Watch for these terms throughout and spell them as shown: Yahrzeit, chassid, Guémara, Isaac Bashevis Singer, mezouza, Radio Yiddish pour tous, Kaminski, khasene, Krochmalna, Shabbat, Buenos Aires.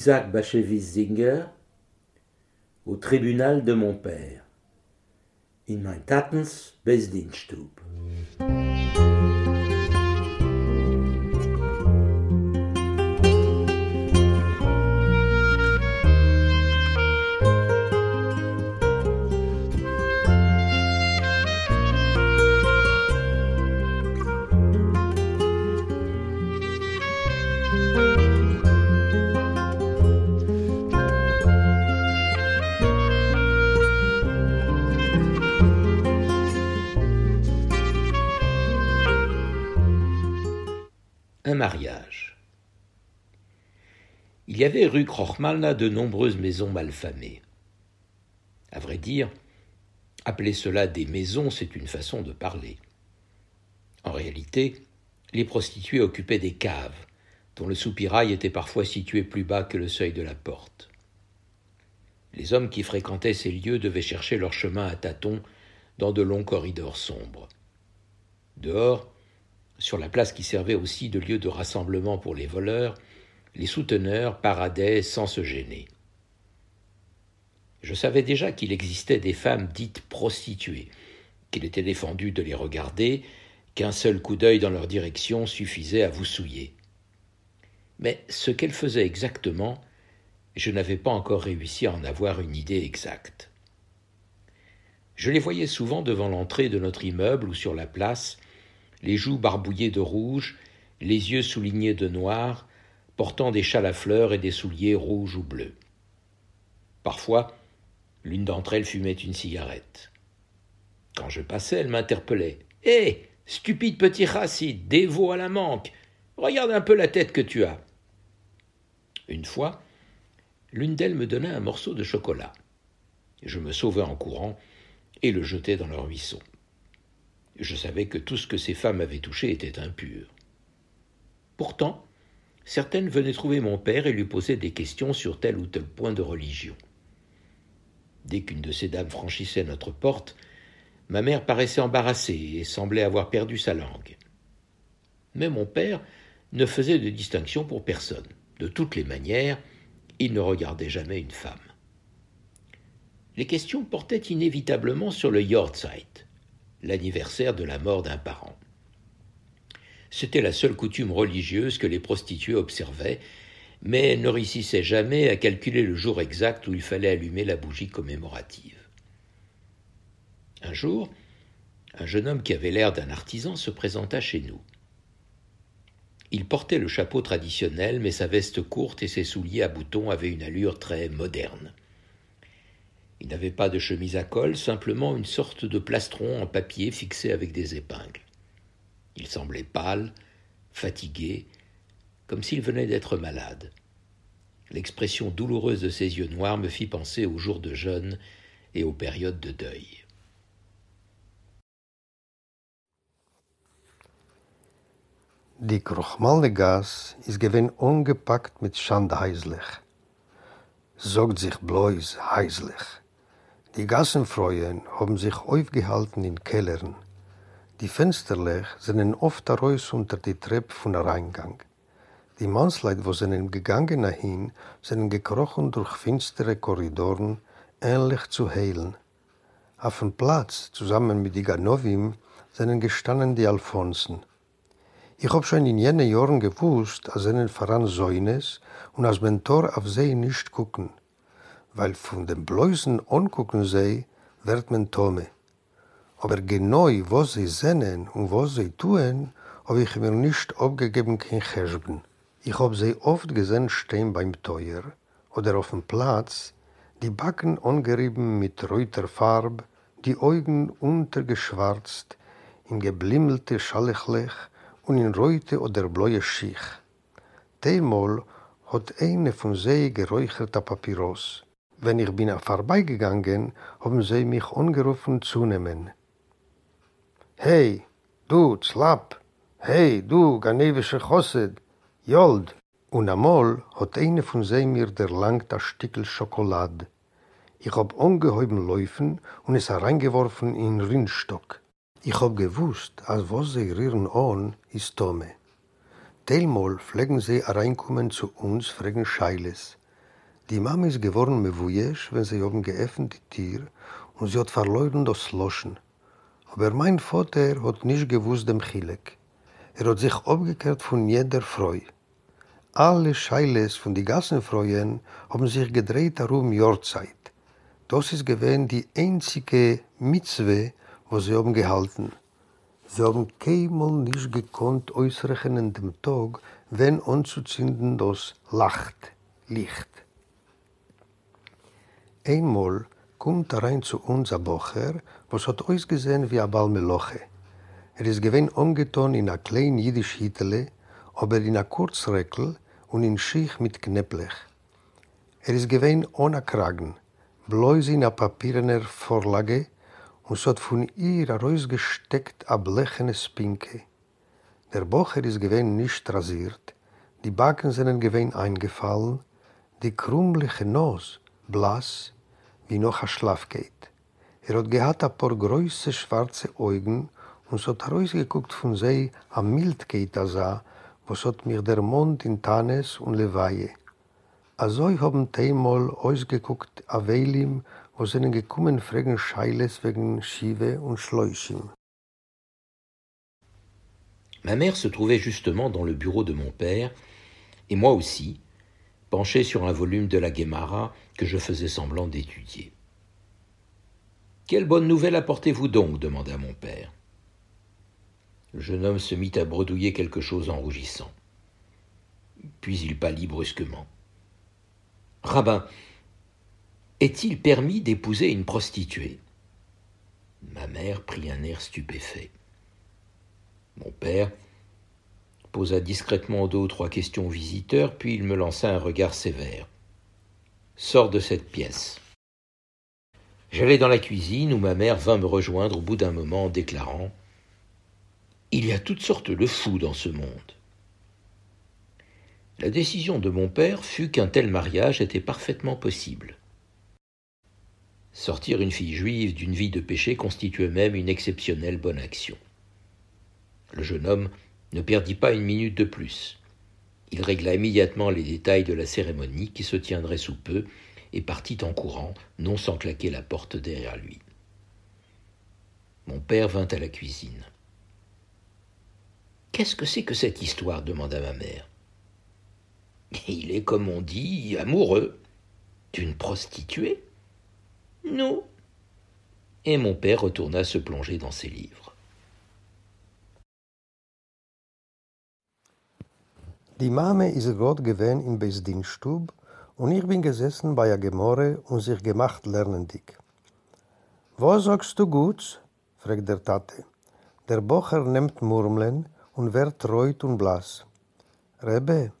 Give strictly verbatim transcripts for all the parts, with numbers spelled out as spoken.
Isaac Bashevis Singer au tribunal de mon père, in mein Tatens Besdienststube. Un mariage. Il y avait rue Krochmalna de nombreuses maisons malfamées. À vrai dire, appeler cela des maisons, c'est une façon de parler. En réalité, les prostituées occupaient des caves, dont le soupirail était parfois situé plus bas que le seuil de la porte. Les hommes qui fréquentaient ces lieux devaient chercher leur chemin à tâtons dans de longs corridors sombres. Dehors, sur la place qui servait aussi de lieu de rassemblement pour les voleurs, les souteneurs paradaient sans se gêner. Je savais déjà qu'il existait des femmes dites prostituées, qu'il était défendu de les regarder, qu'un seul coup d'œil dans leur direction suffisait à vous souiller. Mais ce qu'elles faisaient exactement, je n'avais pas encore réussi à en avoir une idée exacte. Je les voyais souvent devant l'entrée de notre immeuble ou sur la place, les joues barbouillées de rouge, les yeux soulignés de noir, portant des châles à fleurs et des souliers rouges ou bleus. Parfois, l'une d'entre elles fumait une cigarette. Quand je passais, elle m'interpellait. « Hé, stupide petit chassid, dévot à la manque, regarde un peu la tête que tu as !» Une fois, l'une d'elles me donna un morceau de chocolat. Je me sauvais en courant et le jetais dans le ruisseau. Je savais que tout ce que ces femmes avaient touché était impur. Pourtant, certaines venaient trouver mon père et lui posaient des questions sur tel ou tel point de religion. Dès qu'une de ces dames franchissait notre porte, ma mère paraissait embarrassée et semblait avoir perdu sa langue. Mais mon père ne faisait de distinction pour personne. De toutes les manières, il ne regardait jamais une femme. Les questions portaient inévitablement sur le Yahrzeit, l'anniversaire de la mort d'un parent. C'était la seule coutume religieuse que les prostituées observaient, mais ne réussissaient jamais à calculer le jour exact où il fallait allumer la bougie commémorative. Un jour, un jeune homme qui avait l'air d'un artisan se présenta chez nous. Il portait le chapeau traditionnel, mais sa veste courte et ses souliers à boutons avaient une allure très moderne. Il n'avait pas de chemise à col, simplement une sorte de plastron en papier fixé avec des épingles. Il semblait pâle, fatigué, comme s'il venait d'être malade. L'expression douloureuse de ses yeux noirs me fit penser aux jours de jeûne et aux périodes de deuil. Die Krochmalne Gasse ist gewesen ungepackt mit Schande heislich. Sogt sich bloß heislich. Die Gassenfreuen haben sich aufgehalten in Kellern. Die Fensterlech sind oft heraus unter die Treppe von der Eingang. Die Mannsleute, die sind gegangen dahin, sind gekrochen durch finstere Korridoren, ähnlich zu heilen. Auf dem Platz, zusammen mit die Ganovim, sind gestanden die Alfonsen. Ich habe schon in jenen Jahren gewusst, als einen voran Säunes und als Mentor auf See nicht gucken. Weil von dem bloßen Angucken sei, wird man Tome. Aber genau, was sie sehnen und was sie tun, habe ich mir nicht abgegeben kein Cheshben. Ich habe sie oft gesehen stehen beim Teuer oder auf dem Platz, die Backen angerieben mit röter Farbe, die Augen untergeschwarzt, in geblimmelte Schallechlech und in röte oder bläue Schich. Temal hat eine von sie geräucherte Papyrus. Wenn ich bin vorbeigegangen, haben sie mich angerufen zunehmen. Hey, du, Zlapp! Hey, du, ganevische Chosed! Jold! Und einmal hat eine von sie mir der lang das Stickel Schokolade. Ich hab ungeheuben laufen und es hereingeworfen in Rindstock. Ich hab gewusst, als was sie rühren an, ist Tome. Teilmal pflegen sie hereinkommen zu uns, fragen Scheiles. Die Mama ist geworden mit Voyage, wenn sie oben geöffnet die Tür und sie hat verleugnet das Loschen. Aber mein Vater hat nicht gewusst dem Chilek. Er hat sich abgekehrt von jeder Freude. Alle Scheiles von den Gassenfreuen haben sich gedreht darum Jahrzeit. Das ist gewesen die einzige Mitzwe, was sie haben gehalten. Sie haben keinmal nicht gekonnt ausrechnen an dem Tag, wenn anzuzünden das Lacht, Licht. Einmal kommt rein zu uns ein Bocher, was hat ausgesehen wie ein Balmeloche. Er ist gewesen angetan in einer kleinen jüdischen Hittele, aber in einer Kurzreckel und in Schicht mit Knäpplech. Er ist gewesen ohne Kragen, bloß in einer papierener Vorlage und so hat von ihr herausgesteckt ein blechenes Pinke. Der Bocher ist gewesen nicht rasiert, die Backen sind gewesen eingefallen, die krummliche Nase, blass, wie noch ein Schlaf geht. Er hat gehabt ein paar große schwarze Augen und so hat herausgeguckt von sie an Mildkeit sah, was hat mir der Mond in Tanes und Lewaie. Also haben Teimal ausgeguckt, a Weilim, wo sind gekommen, fragen Scheiles wegen Schive und Schläuchim. Ma mère se trouvait justement dans le bureau de mon père, et moi aussi, penché sur un volume de la Guémara que je faisais semblant d'étudier. « Quelle bonne nouvelle apportez-vous donc ?» demanda mon père. Le jeune homme se mit à bredouiller quelque chose en rougissant. Puis il pâlit brusquement. « Rabbin, est-il permis d'épouser une prostituée ?» Ma mère prit un air stupéfait. Mon père posa discrètement deux ou trois questions aux visiteurs, puis il me lança un regard sévère. « Sors de cette pièce !» J'allai dans la cuisine où ma mère vint me rejoindre au bout d'un moment en déclarant « Il y a toutes sortes de fous dans ce monde !» La décision de mon père fut qu'un tel mariage était parfaitement possible. Sortir une fille juive d'une vie de péché constituait même une exceptionnelle bonne action. Le jeune homme ne perdit pas une minute de plus. Il régla immédiatement les détails de la cérémonie qui se tiendrait sous peu et partit en courant, non sans claquer la porte derrière lui. Mon père vint à la cuisine. « Qu'est-ce que c'est que cette histoire ?» demanda ma mère. « Il est, comme on dit, amoureux. »« D'une prostituée ?»« Non. » Et mon père retourna se plonger dans ses livres. Die Mame ist dort gewesen im Beisdienststub und ich bin gesessen bei der Gemorre und sich gemacht lernendig. »Was sagst du gut?« fragt der Tate. Der Bocher nimmt Murmeln und wird reut und blass. Rebbe,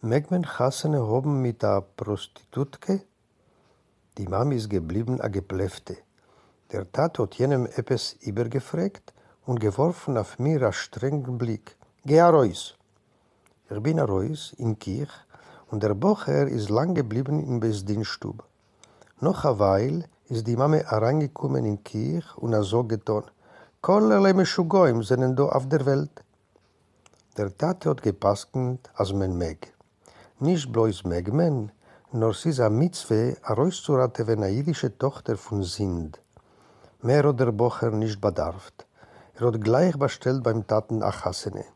mag man Khasene haben mit der Prostitutke? Die Mama ist geblieben, a Gepläfte. Der Tat hat jenem etwas übergefragt und geworfen auf mir einen strengen Blick. Geh a Reus. Ich bin a Reus, in Kirch, und der Bocher ist lang geblieben im Besdienststub. Noch a Weile ist die Mama herangekommen in Kirch und hat so getan. Kollerlei Meschugoim sind da auf der Welt. Der Tate hat gepaskend, als man mag. Nicht bloß mag man, nur sie ist eine Mitzwe, eine Reussurate, wenn eine jüdische Tochter von sind. Mehr hat der Bocher nicht bedarf. Er hat gleich bestellt beim Taten a Khasene.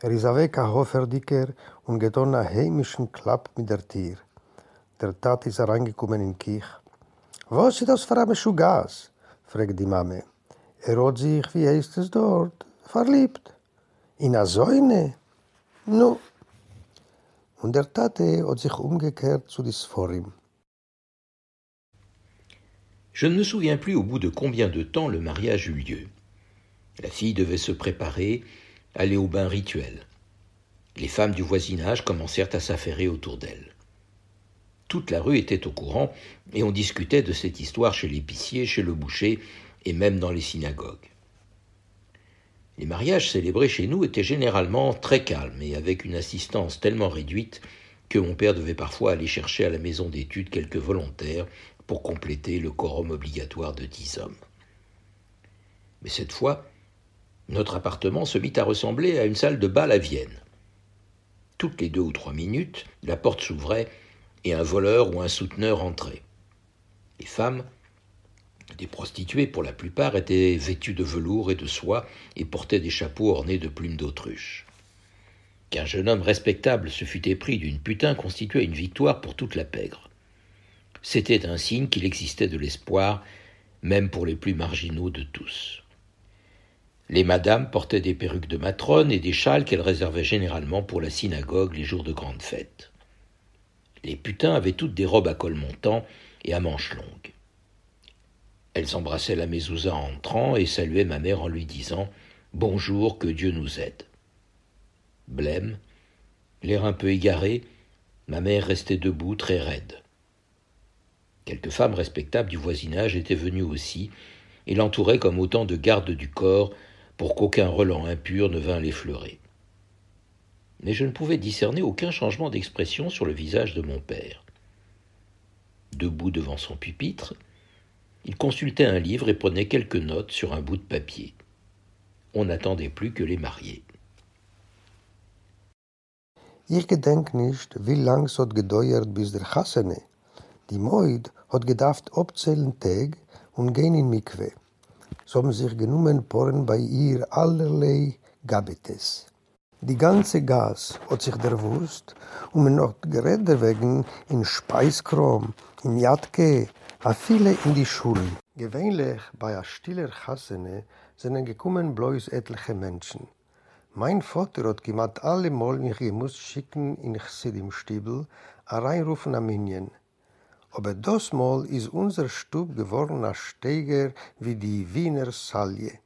Er ist weg a Hoferdiker und getan a heimischen Klapp mit der Tier. Der Tate ist reingekommen in Kich. Was ist das für ein Meschugas? Fragt die Mame. Er hat sich, wie heißt es dort, verliebt. In a Säune? No. Und der Tate hat sich umgekehrt zu des Forim. Je ne me souviens plus au bout de combien de temps le mariage eut lieu. La fille devait se préparer, aller au bain rituel. Les femmes du voisinage commencèrent à s'affairer autour d'elle. Toute la rue était au courant et on discutait de cette histoire chez l'épicier, chez le boucher et même dans les synagogues. Les mariages célébrés chez nous étaient généralement très calmes et avec une assistance tellement réduite que mon père devait parfois aller chercher à la maison d'études quelques volontaires pour compléter le quorum obligatoire de dix hommes. Mais cette fois, notre appartement se mit à ressembler à une salle de bal à Vienne. Toutes les deux ou trois minutes, la porte s'ouvrait et un voleur ou un souteneur entraient. Les femmes, des prostituées pour la plupart, étaient vêtues de velours et de soie et portaient des chapeaux ornés de plumes d'autruche. Qu'un jeune homme respectable se fût épris d'une putain constituait une victoire pour toute la pègre. C'était un signe qu'il existait de l'espoir, même pour les plus marginaux de tous. Les madames portaient des perruques de matrones et des châles qu'elles réservaient généralement pour la synagogue les jours de grandes fêtes. Les putains avaient toutes des robes à col montant et à manches longues. Elles embrassaient la mezouza en entrant et saluaient ma mère en lui disant « Bonjour, que Dieu nous aide ». Blême, l'air un peu égaré, ma mère restait debout, très raide. Quelques femmes respectables du voisinage étaient venues aussi et l'entouraient comme autant de gardes du corps pour qu'aucun relent impur ne vînt l'effleurer. Mais je ne pouvais discerner aucun changement d'expression sur le visage de mon père. Debout devant son pupitre, il consultait un livre et prenait quelques notes sur un bout de papier. On n'attendait plus que les mariés. Ich gedenk nicht, wie lang es hat gedauert bis der Khasene. Die Maid hat gedacht abzählen Tag und gehen in Mikwe. So haben sich genommen Poren bei ihr allerlei Gabetes. Die ganze Gas hat sich der Wust und man hat geredet wegen in Speiskrom, in Jatke, a viele in die Schulen. Gewöhnlich bei a stiller Khasene sind gekommen bloß etliche Menschen. Mein Vater hat gemacht alle Mal mich gemusst schicken in Chassidim-Stiebel, a reinrufen am Minien. Aber das Mal ist unser Stub geworden als Steiger wie die Wiener Salje.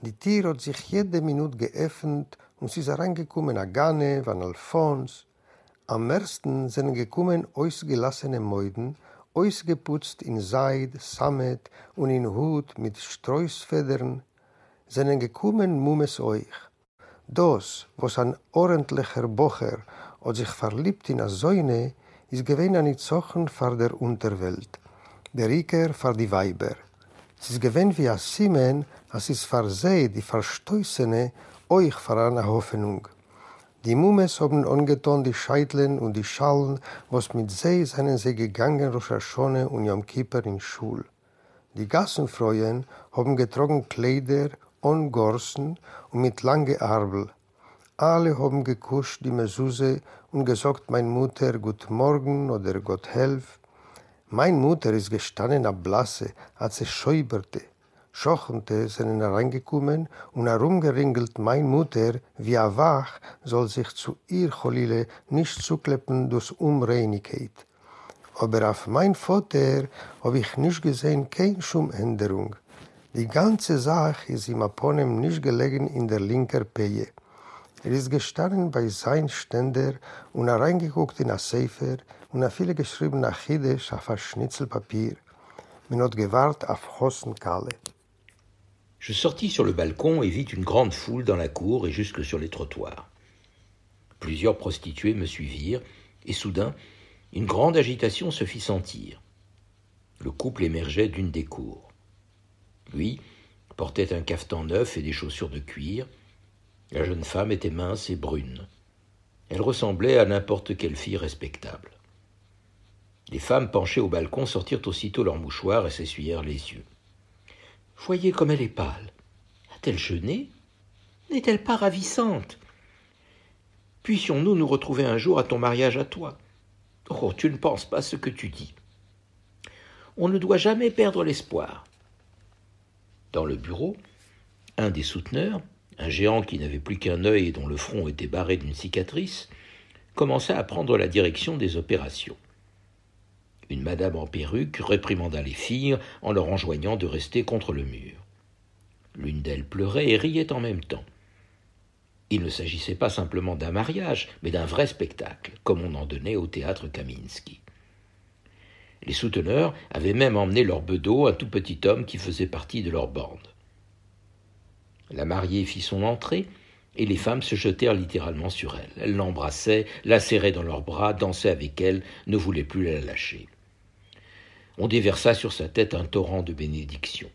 Die Tür hat sich jede Minute geöffnet und sie ist reingekommen a Gane, van Alphons. Am meisten sind gekommen ausgelassene Mäuden, ausgeputzt in Seid, Sammet und in Hut mit Streußfedern, sind gekommen Mumes euch. Das, was ein ordentlicher Bocher hat sich verliebt in eine Säune, ist gewesen eine Zochen vor der Unterwelt, der Riker vor die Weiber. Es ist gewesen wie ein Simen, als es vor sie, die Verstößene, euch vor einer Hoffnung. Die Mumes haben angetan die Scheiteln und die Schalen, was mit sie seien sie gegangen, Rosh Hashanah und Yom Kippur in Schul. Die Gassenfreuen haben getragen Kleider und Gorsen und mit langen Arbel. Alle haben gekuscht die Mezuse und gesagt, meine Mutter, Guten Morgen oder Gott helf. Meine Mutter ist gestanden a Blasse, als sie schäuberte. Schochente sind hereingekommen und herumgeringelt, meine Mutter, wie a Wach, soll sich zu ihr Cholile nicht zukleppen durch Unreinigkeit. Aber auf mein Vater habe ich nicht gesehen, keine Schumänderung. Die ganze Sache ist ihm aponem nicht gelegen in der linken Pehe. Er ist gestanden bei seinem Ständer und hereingeguckt in ein Sefer und hat viele geschrieben nach Jiddisch auf ein Schnitzelpapier. Man hat gewartet auf Hosenkalle. Je sortis sur le balcon et vis une grande foule dans la cour et jusque sur les trottoirs. Plusieurs prostituées me suivirent et soudain, une grande agitation se fit sentir. Le couple émergeait d'une des cours. Lui portait un cafetan neuf et des chaussures de cuir. La jeune femme était mince et brune. Elle ressemblait à n'importe quelle fille respectable. Les femmes penchées au balcon sortirent aussitôt leurs mouchoirs et s'essuyèrent les yeux. « Voyez comme elle est pâle. A-t-elle jeûné ? N'est-elle pas ravissante ? Puissions-nous nous retrouver un jour à ton mariage à toi ? Oh, tu ne penses pas ce que tu dis. On ne doit jamais perdre l'espoir. » Dans le bureau, un des souteneurs, un géant qui n'avait plus qu'un œil et dont le front était barré d'une cicatrice, commença à prendre la direction des opérations. Une madame en perruque réprimanda les filles en leur enjoignant de rester contre le mur. L'une d'elles pleurait et riait en même temps. Il ne s'agissait pas simplement d'un mariage, mais d'un vrai spectacle, comme on en donnait au théâtre Kaminski. Les souteneurs avaient même emmené leur bedeau, un tout petit homme qui faisait partie de leur bande. La mariée fit son entrée et les femmes se jetèrent littéralement sur elle. Elles l'embrassaient, la serraient dans leurs bras, dansaient avec elle, ne voulaient plus la lâcher. On déversa sur sa tête un torrent de bénédictions.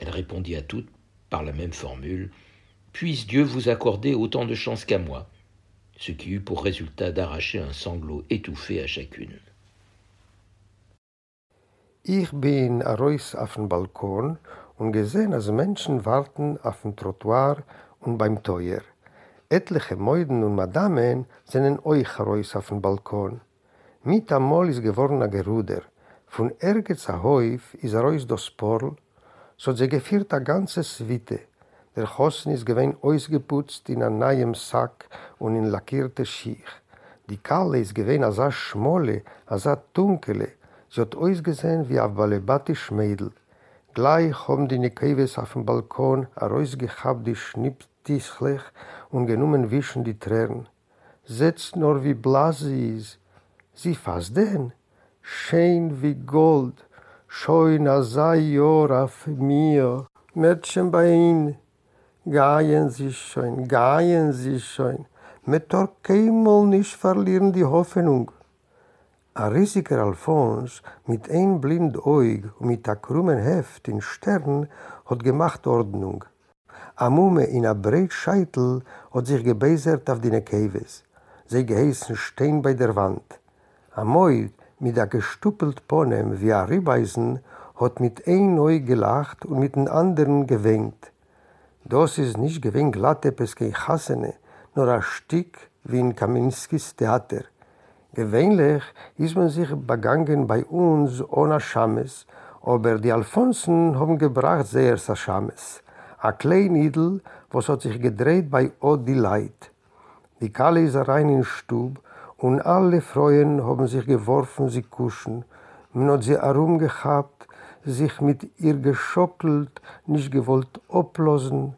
Elle répondit à toutes par la même formule : « Puisse Dieu vous accorder autant de chance qu'à moi. ce qui eut pour résultat d'arracher un sanglot étouffé à chacune. Ich bin heraus auf den Balkon und gesehen, als Menschen warten auf dem Trottoir und beim Teuer. Etliche Mäuden und Madamen sehen euch heraus auf den Balkon. Mit amol ist geworden ein Geruder. Von Ergetz a Häuf ist heraus das Porl, so sie geführt eine ganze Suite. Der Chosen ist gewesen ausgeputzt in einem neuen Sack und in lackierte Schicht. Die Kalle ist gewesen als eine schmolle, als eine dunkle. Sie hat ausgesehen wie ein balebatisch Mädel. Gleich haben die Nekewes auf dem Balkon herausgehabt die Schnipptischlech und genommen wischen die Tränen. Setzt nur wie blass sie ist. Sie fasst den. Schön wie Gold. Schön als ein Jahr auf mir. Mädchen bei ihnen. Gehen Sie schön, gehen Sie schön. Mit der Kämel nicht verlieren die Hoffnung. Ein riesiger Alphons, mit ein blind Auge und mit einem krummen Heft in Stern, hat gemacht Ordnung. Eine Mumme in einem Breitscheitel hat sich gebessert auf die Nekewes. Sie geheißen Stein bei der Wand. Ein Mäut mit einem gestuppelten Ponem wie ein Ribbeisen hat mit ein Auge gelacht und mit dem anderen gewinkt. Das ist nicht gewinn glatt, etwas kein Khasene, nur ein Stück wie in Kaminskis Theater. Gewöhnlich ist man sich begangen bei uns ohne Schames, aber die Alfonsen haben gebracht sehr Schames. Ein Kleinidl, was hat sich gedreht bei Odi Leid. Die Kalle ist rein in den Stub und alle Freuen haben sich geworfen, sie kuschen. Man hat sie herumgehabt, sich mit ihr geschockelt, nicht gewollt ablosen.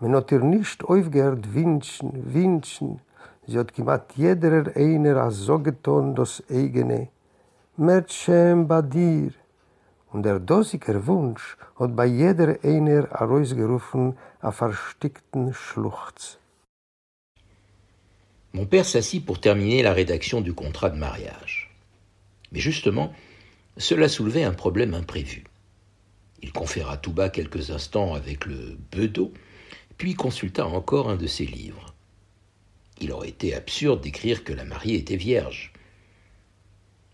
Man hat ihr nicht aufgehört, wünschen, wünschen. Sie hat gemacht, jeder einer so getan, das eigene. Mädchen bei dir. Und der dosiger Wunsch hat bei jeder einer herausgerufen, einen verstickten Schluchz. Mon père s'assit pour terminer la rédaction du contrat de mariage. Mais justement, cela soulevait un problème imprévu. Il conféra tout bas quelques instants avec le bedeau, puis consulta encore un de ses livres. Il aurait été absurde d'écrire que la mariée était vierge.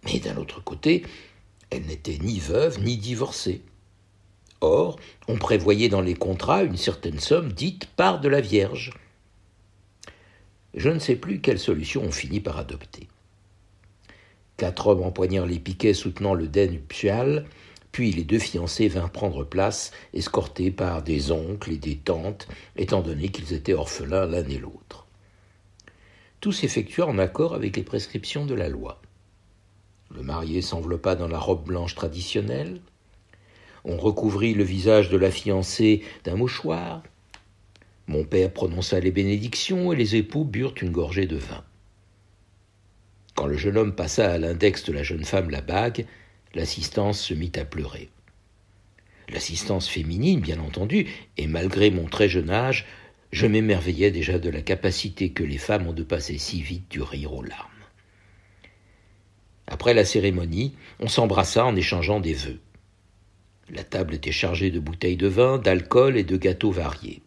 Mais d'un autre côté, elle n'était ni veuve ni divorcée. Or, on prévoyait dans les contrats une certaine somme dite « part de la Vierge ». Je ne sais plus quelle solution on finit par adopter. Quatre hommes empoignèrent les piquets soutenant le dais nuptial, puis les deux fiancés vinrent prendre place, escortés par des oncles et des tantes, étant donné qu'ils étaient orphelins l'un et l'autre. Tout s'effectua en accord avec les prescriptions de la loi. Le marié s'enveloppa dans la robe blanche traditionnelle. On recouvrit le visage de la fiancée d'un mouchoir. Mon père prononça les bénédictions et les époux burent une gorgée de vin. Quand le jeune homme passa à l'index de la jeune femme la bague, l'assistance se mit à pleurer. L'assistance féminine, bien entendu, et malgré mon très jeune âge, je m'émerveillais déjà de la capacité que les femmes ont de passer si vite du rire aux larmes. Après la cérémonie, on s'embrassa en échangeant des vœux. La table était chargée de bouteilles de vin, d'alcool et de gâteaux variés.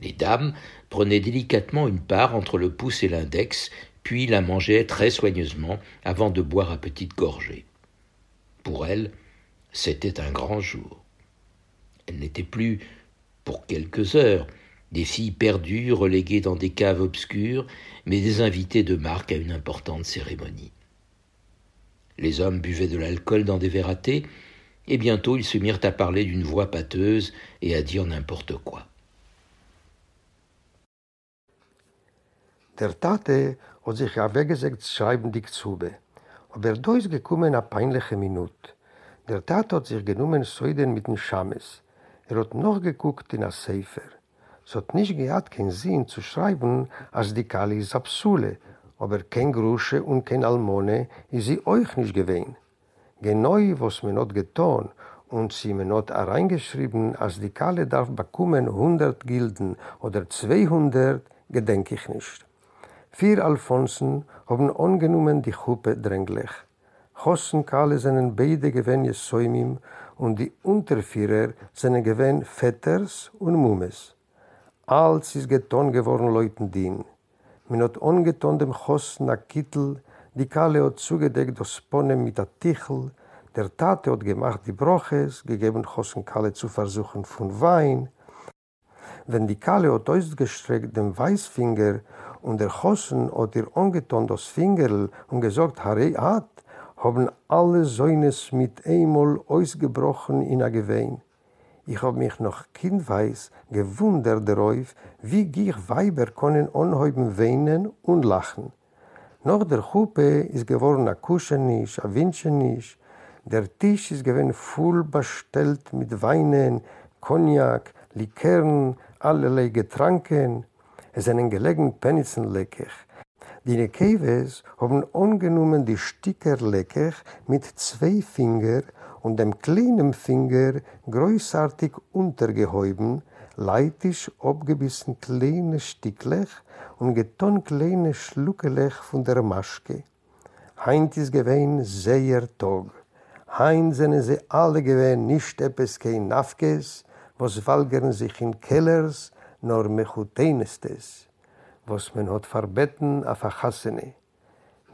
Les dames prenaient délicatement une part entre le pouce et l'index, puis la mangeait très soigneusement avant de boire à petites gorgées. Pour elle, c'était un grand jour. Elle n'était plus, pour quelques heures, des filles perdues, reléguées dans des caves obscures, mais des invitées de marque à une importante cérémonie. Les hommes buvaient de l'alcool dans des verres à thé, et bientôt ils se mirent à parler d'une voix pâteuse et à dire n'importe quoi. Der Tate hat sich weggesagt, schreiben die Zube. Aber da ist gekommen eine peinliche Minute. Der Tate hat sich genommen Säuden mit dem Schames. Er hat noch geguckt in der Seifer. Es hat nicht gehabt keinen Sinn zu schreiben, als die Kalle ist Absule, aber kein Grusche und kein Almone ist sie euch nicht gewesen. Genau, was man hat getan, und sie man hat reingeschrieben, als die Kalle darf bekommen hundert Gilden oder zweihundert, gedenke ich nicht. Vier Alfonsen haben angenommen die Chuppe dränglich. Chossen Kalle seinen beide gewähne Säumim und die Unterführer seinen gewähne Vetters und Mummes. Alles ist getan geworden, Leuten dien. mit ungetondem Hosner Kittel, die Kalle hat zugedeckt das Pone mit der Tichel, der Tate hat gemacht die Broches, gegeben Hosner Kalle zu versuchen von Wein. Wenn die Kalle hat ausgestreckt den Weißfinger und der Hosner hat ihr ungetont das Fingerl und gesagt, Harei hat, haben alle Säunes mit einmal ausgebrochen in der Gewein. Ich habe mich noch kindweis gewundert darauf, wie gier Weiber können unheuben weinen und lachen. Noch der Chuppe ist geworden a Kuschenisch, a Winschenisch. Der Tisch ist gewesen voll bestellt mit Weinen, Cognac, Likern, allerlei Getränken. Es sind gelegen Penitzenlecker. Die Nekeves haben ungenommen die Stickerlecker mit zwei Fingern und dem kleinen Finger großartig untergehäuben, leitisch abgebissen kleine Sticklech und getan kleine Schluckelech von der Maschke. Heint ist gewesen sehr Tag. Heint sind sie alle gewesen nicht etwas kein Nafkes, was walgern sich in Kellers, nur Mechutenestes, was man hat verbeten auf a Khasene.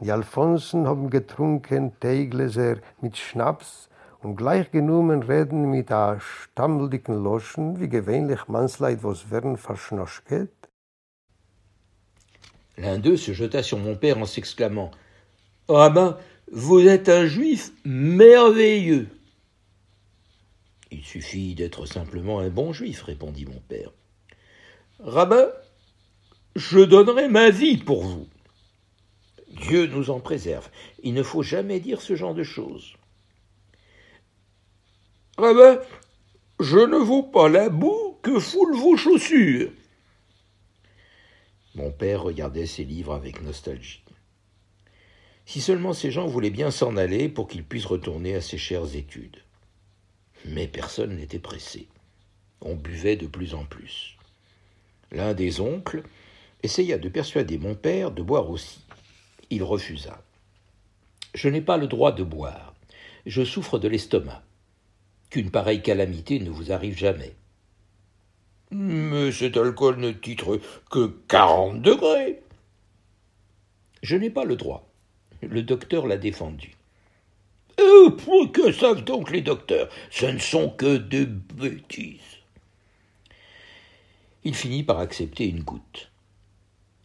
Die Alfonsen haben getrunken Teegläser mit Schnaps und gleich genommen reden mit a stammeldicken Loschen, wie gewöhnlich Mannsleid, was werden verschnoschket. L'un d'eux se jeta sur mon père en s'exclamant « Rabbin, vous êtes un juif merveilleux !»« Il suffit d'être simplement un bon juif, » répondit mon père. « Rabbin, je donnerai ma vie pour vous. » Dieu nous en préserve, il ne faut jamais dire ce genre de choses. « Rabbin, je ne vaux pas la boue que foulent vos chaussures. » Mon père regardait ses livres avec nostalgie. Si seulement ces gens voulaient bien s'en aller pour qu'ils puissent retourner à ses chères études. Mais personne n'était pressé. On buvait de plus en plus. L'un des oncles essaya de persuader mon père de boire aussi. Il refusa. « Je n'ai pas le droit de boire. Je souffre de l'estomac. Qu'une pareille calamité ne vous arrive jamais. »« Mais cet alcool ne titre que quarante degrés. »« Je n'ai pas le droit. Le docteur l'a défendu. »« Et pour que savent donc les docteurs? Ce ne sont que de bêtises. » Il finit par accepter une goutte.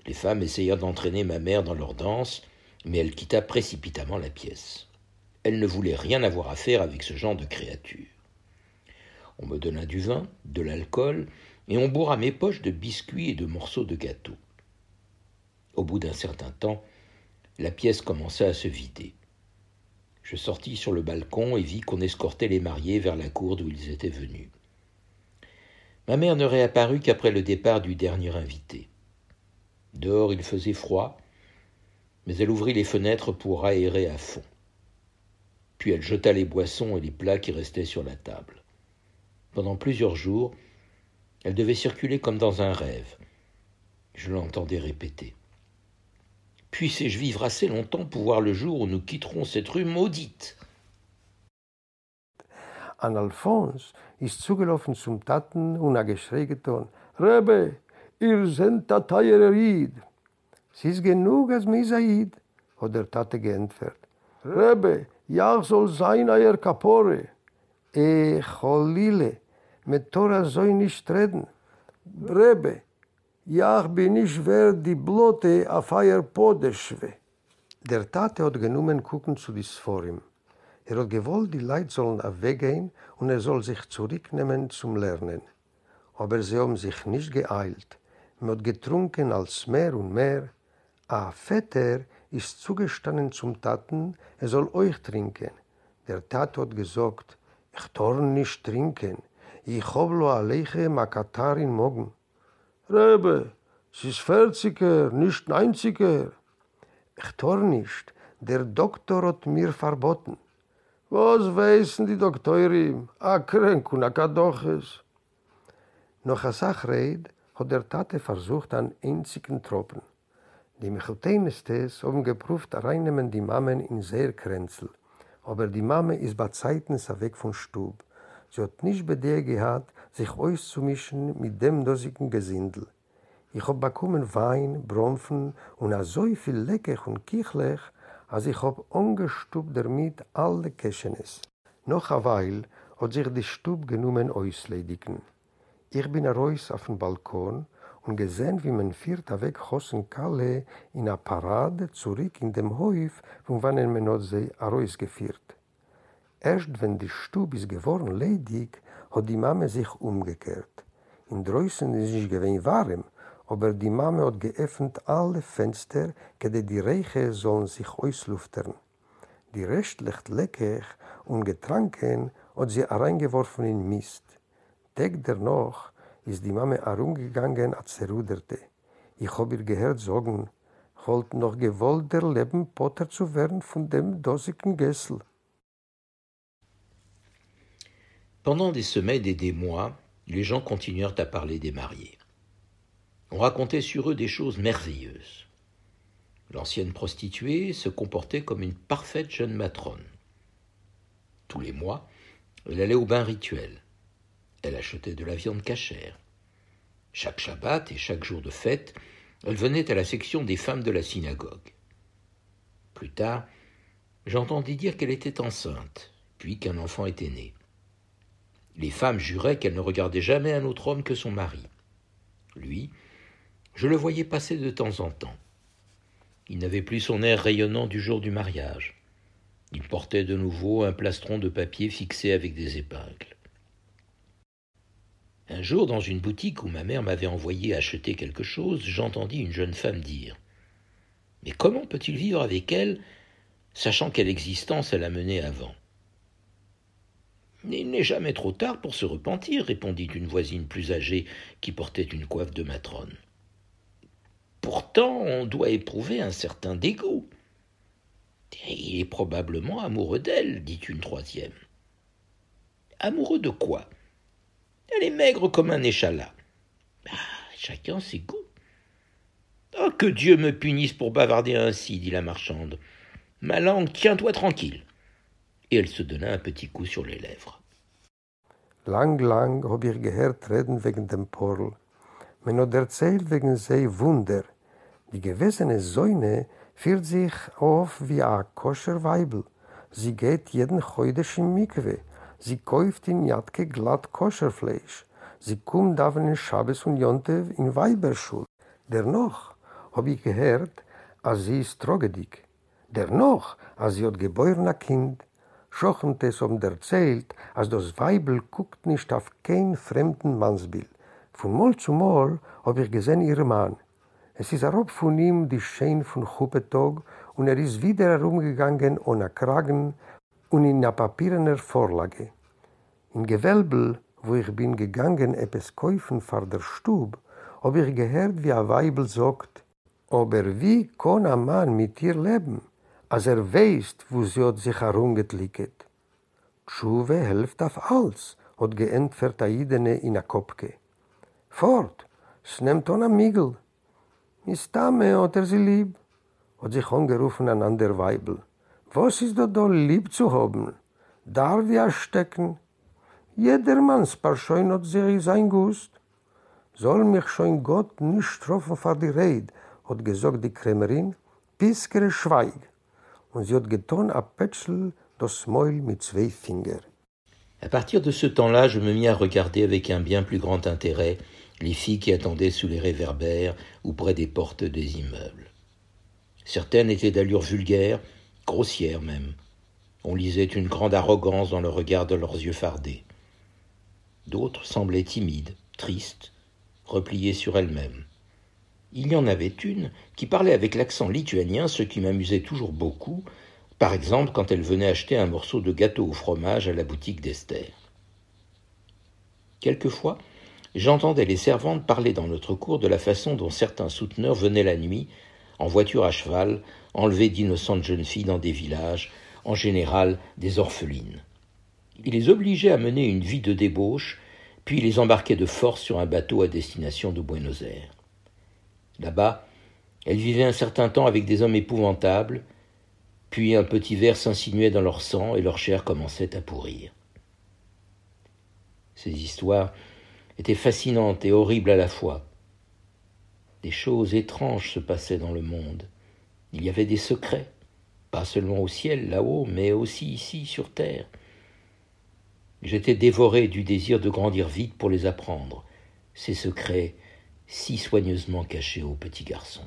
Les femmes essayèrent d'entraîner ma mère dans leur danse, mais elle quitta précipitamment la pièce. Elle ne voulait rien avoir à faire avec ce genre de créature. On me donna du vin, de l'alcool, et on bourra mes poches de biscuits et de morceaux de gâteau. Au bout d'un certain temps, la pièce commença à se vider. Je sortis sur le balcon et vis qu'on escortait les mariés vers la cour d'où ils étaient venus. Ma mère ne réapparut qu'après le départ du dernier invité. Dehors, il faisait froid, mais elle ouvrit les fenêtres pour aérer à fond. Puis elle jeta les boissons et les plats qui restaient sur la table. Pendant plusieurs jours, elle devait circuler comme dans un rêve. Je l'entendais répéter. « Puissé-je vivre assez longtemps pour voir le jour où nous quitterons cette rue maudite ?» An Alphonse ist zugelaufen zum Taten und a Geschrei getan. « Rebbe, ihr seid a teure Ried. Es ist genug, als mir seid, » hat der Tate geantwortet. « Rebbe, ja soll sein euer Kapore. E Cholile, mit Tora soll nicht reden. Rebbe, ja bin ich wer die Blote auf euer Podeschwe. » Der Tate hat genommen gucken zu dies vor ihm. Er hat gewollt, die Leute sollen weggehen und er soll sich zurücknehmen zum Lernen. Aber sie haben sich nicht geeilt. Man hat getrunken als mehr und mehr. A Vetter ist zugestanden zum Taten, er soll euch trinken. Der Tat hat gesagt, ich torn nicht trinken, ich hab lo aleiche Makatar in Mogen. Rebbe, es ist vierziger, nicht neunziger. Ich torn nicht, der Doktor hat mir verboten. Was weißen die Doktorin, a krank und a kadoches. Noch a Sachreit hat der Tate versucht an einzigen Tropen. Die Mechutenestes haben geprüft, reinnehmen die Mamen in Seerkränzel. Aber die Mame ist bei Zeiten weg von Stub. Sie hat nicht bei der gehabt, sich auszumischen mit dem dosigen Gesindel. Ich hab bekommen Wein, Bromfen und so viel Leckech und Kichlech, als ich hab angestubt damit alle Käschenes. Noch eine Weile hat sich die Stub genommen ausledigen. Ich bin raus auf den Balkon und gesehen, wie man fährt weg Hossen Kalle in einer Parade zurück in dem Hof, von wann man hat sie rausgeführt. Erst wenn die Stub ist geworden ledig, hat die Mame sich umgekehrt. In draußen ist es gewesen warm, aber die Mame hat geöffnet alle Fenster, damit die Reiche sollen sich ausluftern. Die restlich lecker und Getränken hat sie hereingeworfen in Mist. Tag danach ist die Mame herumgegangen als zerruderte. Ich habe ihr gehört sagen, ich wollte noch gewollt erleben, Potter zu werden von dem dosigen Gessel. Pendant des semaines et des mois, les gens continuèrent à parler des mariés. On racontait sur eux des choses merveilleuses. L'ancienne prostituée se comportait comme une parfaite jeune matrone. Tous les mois, elle allait au bain rituel. Elle achetait de la viande cachère. Chaque Shabbat et chaque jour de fête, elle venait à la section des femmes de la synagogue. Plus tard, j'entendis dire qu'elle était enceinte, puis qu'un enfant était né. Les femmes juraient qu'elle ne regardait jamais un autre homme que son mari. Lui, je le voyais passer de temps en temps. Il n'avait plus son air rayonnant du jour du mariage. Il portait de nouveau un plastron de papier fixé avec des épingles. Un jour, dans une boutique où ma mère m'avait envoyé acheter quelque chose, j'entendis une jeune femme dire « Mais comment peut-il vivre avec elle, sachant quelle existence elle a menée avant ?» « Il n'est jamais trop tard pour se repentir, » répondit une voisine plus âgée qui portait une coiffe de matrone. « Pourtant, on doit éprouver un certain dégoût. »« Il est probablement amoureux d'elle, » dit une troisième. « Amoureux de quoi ? » ?»« Elle est maigre comme un échalas. Ah, »« Chacun ses goûts. »« Oh, que Dieu me punisse pour bavarder ainsi, » dit la marchande. « Ma langue, tiens-toi tranquille. » Et elle se donna un petit coup sur les lèvres. Lang, lang hab ich gehört reden wegen dem Porl. Man hat erzählt wegen sei Wunder. Die gewesene Säune führt sich auf wie ein koscher Weibel. Sie geht jeden Chodesh in Mikve. Sie kauft in Jatke glatt Koscherfleisch. Sie kommt auf den Schabbos und Jontev in Weiberschul. Dennoch hab ich gehört, als sie ist trogedig. Dennoch, als sie hat geboren ein Kind. Schochentes haben erzählt, als das Weibel guckt nicht auf kein fremden Mannsbild. Von Mal zu Mal habe ich gesehen ihren Mann. Es ist herab von ihm die Schein von Chuppetog und er ist wieder herumgegangen ohne Kragen und in einer papierener Vorlage. Im Gewölbe, wo ich bin gegangen, etwas kaufen vor der Stube, habe ich gehört, wie ein Weibel sagt, aber wie kann ein Mann mit ihr leben? Als er weiß, wo sie hat sich herumgetlicket. Tschuwe hilft auf alles, hat geentfert a Jidene in a Kopke. Fort, es nimmt on a Migel. Mistame hat er sie lieb, hat sich angerufen an ander Weibel. Was ist da da lieb zu haben? Darf ich erstecken? Jedermanns Parschein hat sich sein Gust. Soll mich schon Gott nicht treffen vor die Rede, hat gesagt die Krämerin, piskere Schweig. Und sie hat getan à Pätschel das Maul mit zwei Finger. À partir de ce temps-là, je me mis à regarder avec un bien plus grand intérêt les filles qui attendaient sous les réverbères ou près des portes des immeubles. Certaines étaient d'allure vulgaire, grossière même. On lisait une grande arrogance dans le regard de leurs yeux fardés. D'autres semblaient timides, tristes, repliées sur elles-mêmes. Il y en avait une qui parlait avec l'accent lituanien, ce qui m'amusait toujours beaucoup, par exemple quand elle venait acheter un morceau de gâteau au fromage à la boutique d'Esther. Quelquefois, j'entendais les servantes parler dans notre cour de la façon dont certains souteneurs venaient la nuit, en voiture à cheval, enlever d'innocentes jeunes filles dans des villages, en général des orphelines. Ils les obligeaient à mener une vie de débauche, puis les embarquaient de force sur un bateau à destination de Buenos Aires. Là-bas, elles vivaient un certain temps avec des hommes épouvantables, puis un petit ver s'insinuait dans leur sang et leur chair commençait à pourrir. Ces histoires étaient fascinantes et horribles à la fois. des choses étranges se passaient dans le monde. Il y avait des secrets, pas seulement au ciel, là-haut, mais aussi ici, sur terre. J'étais dévoré du désir de grandir vite pour les apprendre, ces secrets si soigneusement cachés au petit garçon.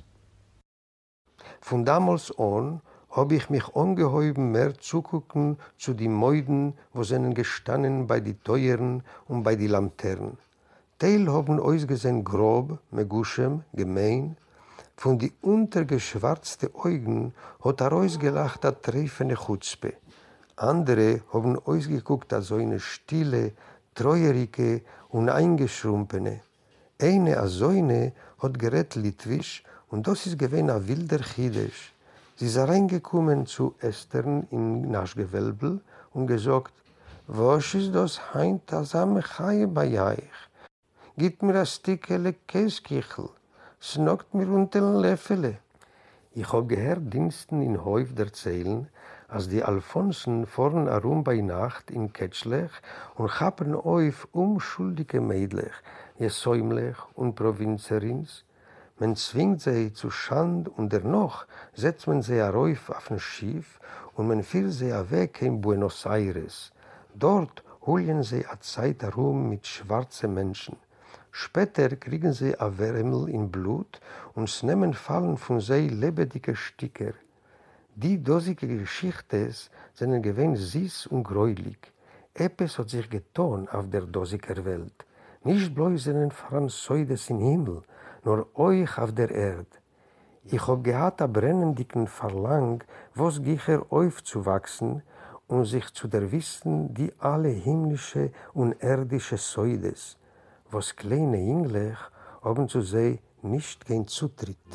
Von damals on habe ich mich ungeheuben mehr zugucken zu den Mäuden, wo sie gestanden bei den Teuren und bei den Lanternen. Teil haben ausgesehen grob, meguschem, gemein. Von die untergeschwarzten Augen hat er ausgelacht eine treffende Chutzpe. Andere haben ausgeguckt als eine stille, treuerige und eingeschrumpene. Eine als eine hat gerät Litwisch und das ist gewesen ein wilder Chiddisch. Sie ist reingekommen zu Estern im Naschgewölbel und gesagt, was ist das heint als am Chai bei euch? Gib mir ein Stückele Käskichel, snockt mir unter den Löffel. Ich habe gehört Diensten in Häuf erzählen, als die Alfonsen fahren herum bei Nacht in Ketschlech und haben auf unschuldige Mädchen, Gesäumlech und Provinzerins. Man zwingt sie zu Schand und dennoch setzt man sie herauf auf ein Schiff und man führt sie weg in Buenos Aires. Dort holen sie eine Zeit herum mit schwarzen Menschen. Später kriegen sie ein Wärmel in Blut und es nehmen Fallen von sie lebendige Sticker. Die dosige Geschichten sind gewesen süß und gräulich. Etwas hat sich getan auf der dosiger Welt. Nicht bloß sind Franzödes im Himmel, nur euch auf der Erde. Ich habe gehabt einen brennendigen Verlang, was gicher aufzuwachsen und sich zu der Wissen, die alle himmlische und irdische Säudes. Was kleine Englech haben zu sehen nicht kein Zutritt.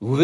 Vous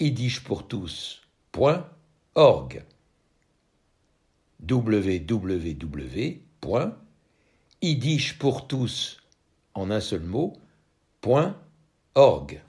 yiddish pour tous point org double-vé double-vé double-vé point yiddish pour tous en un seul mot point org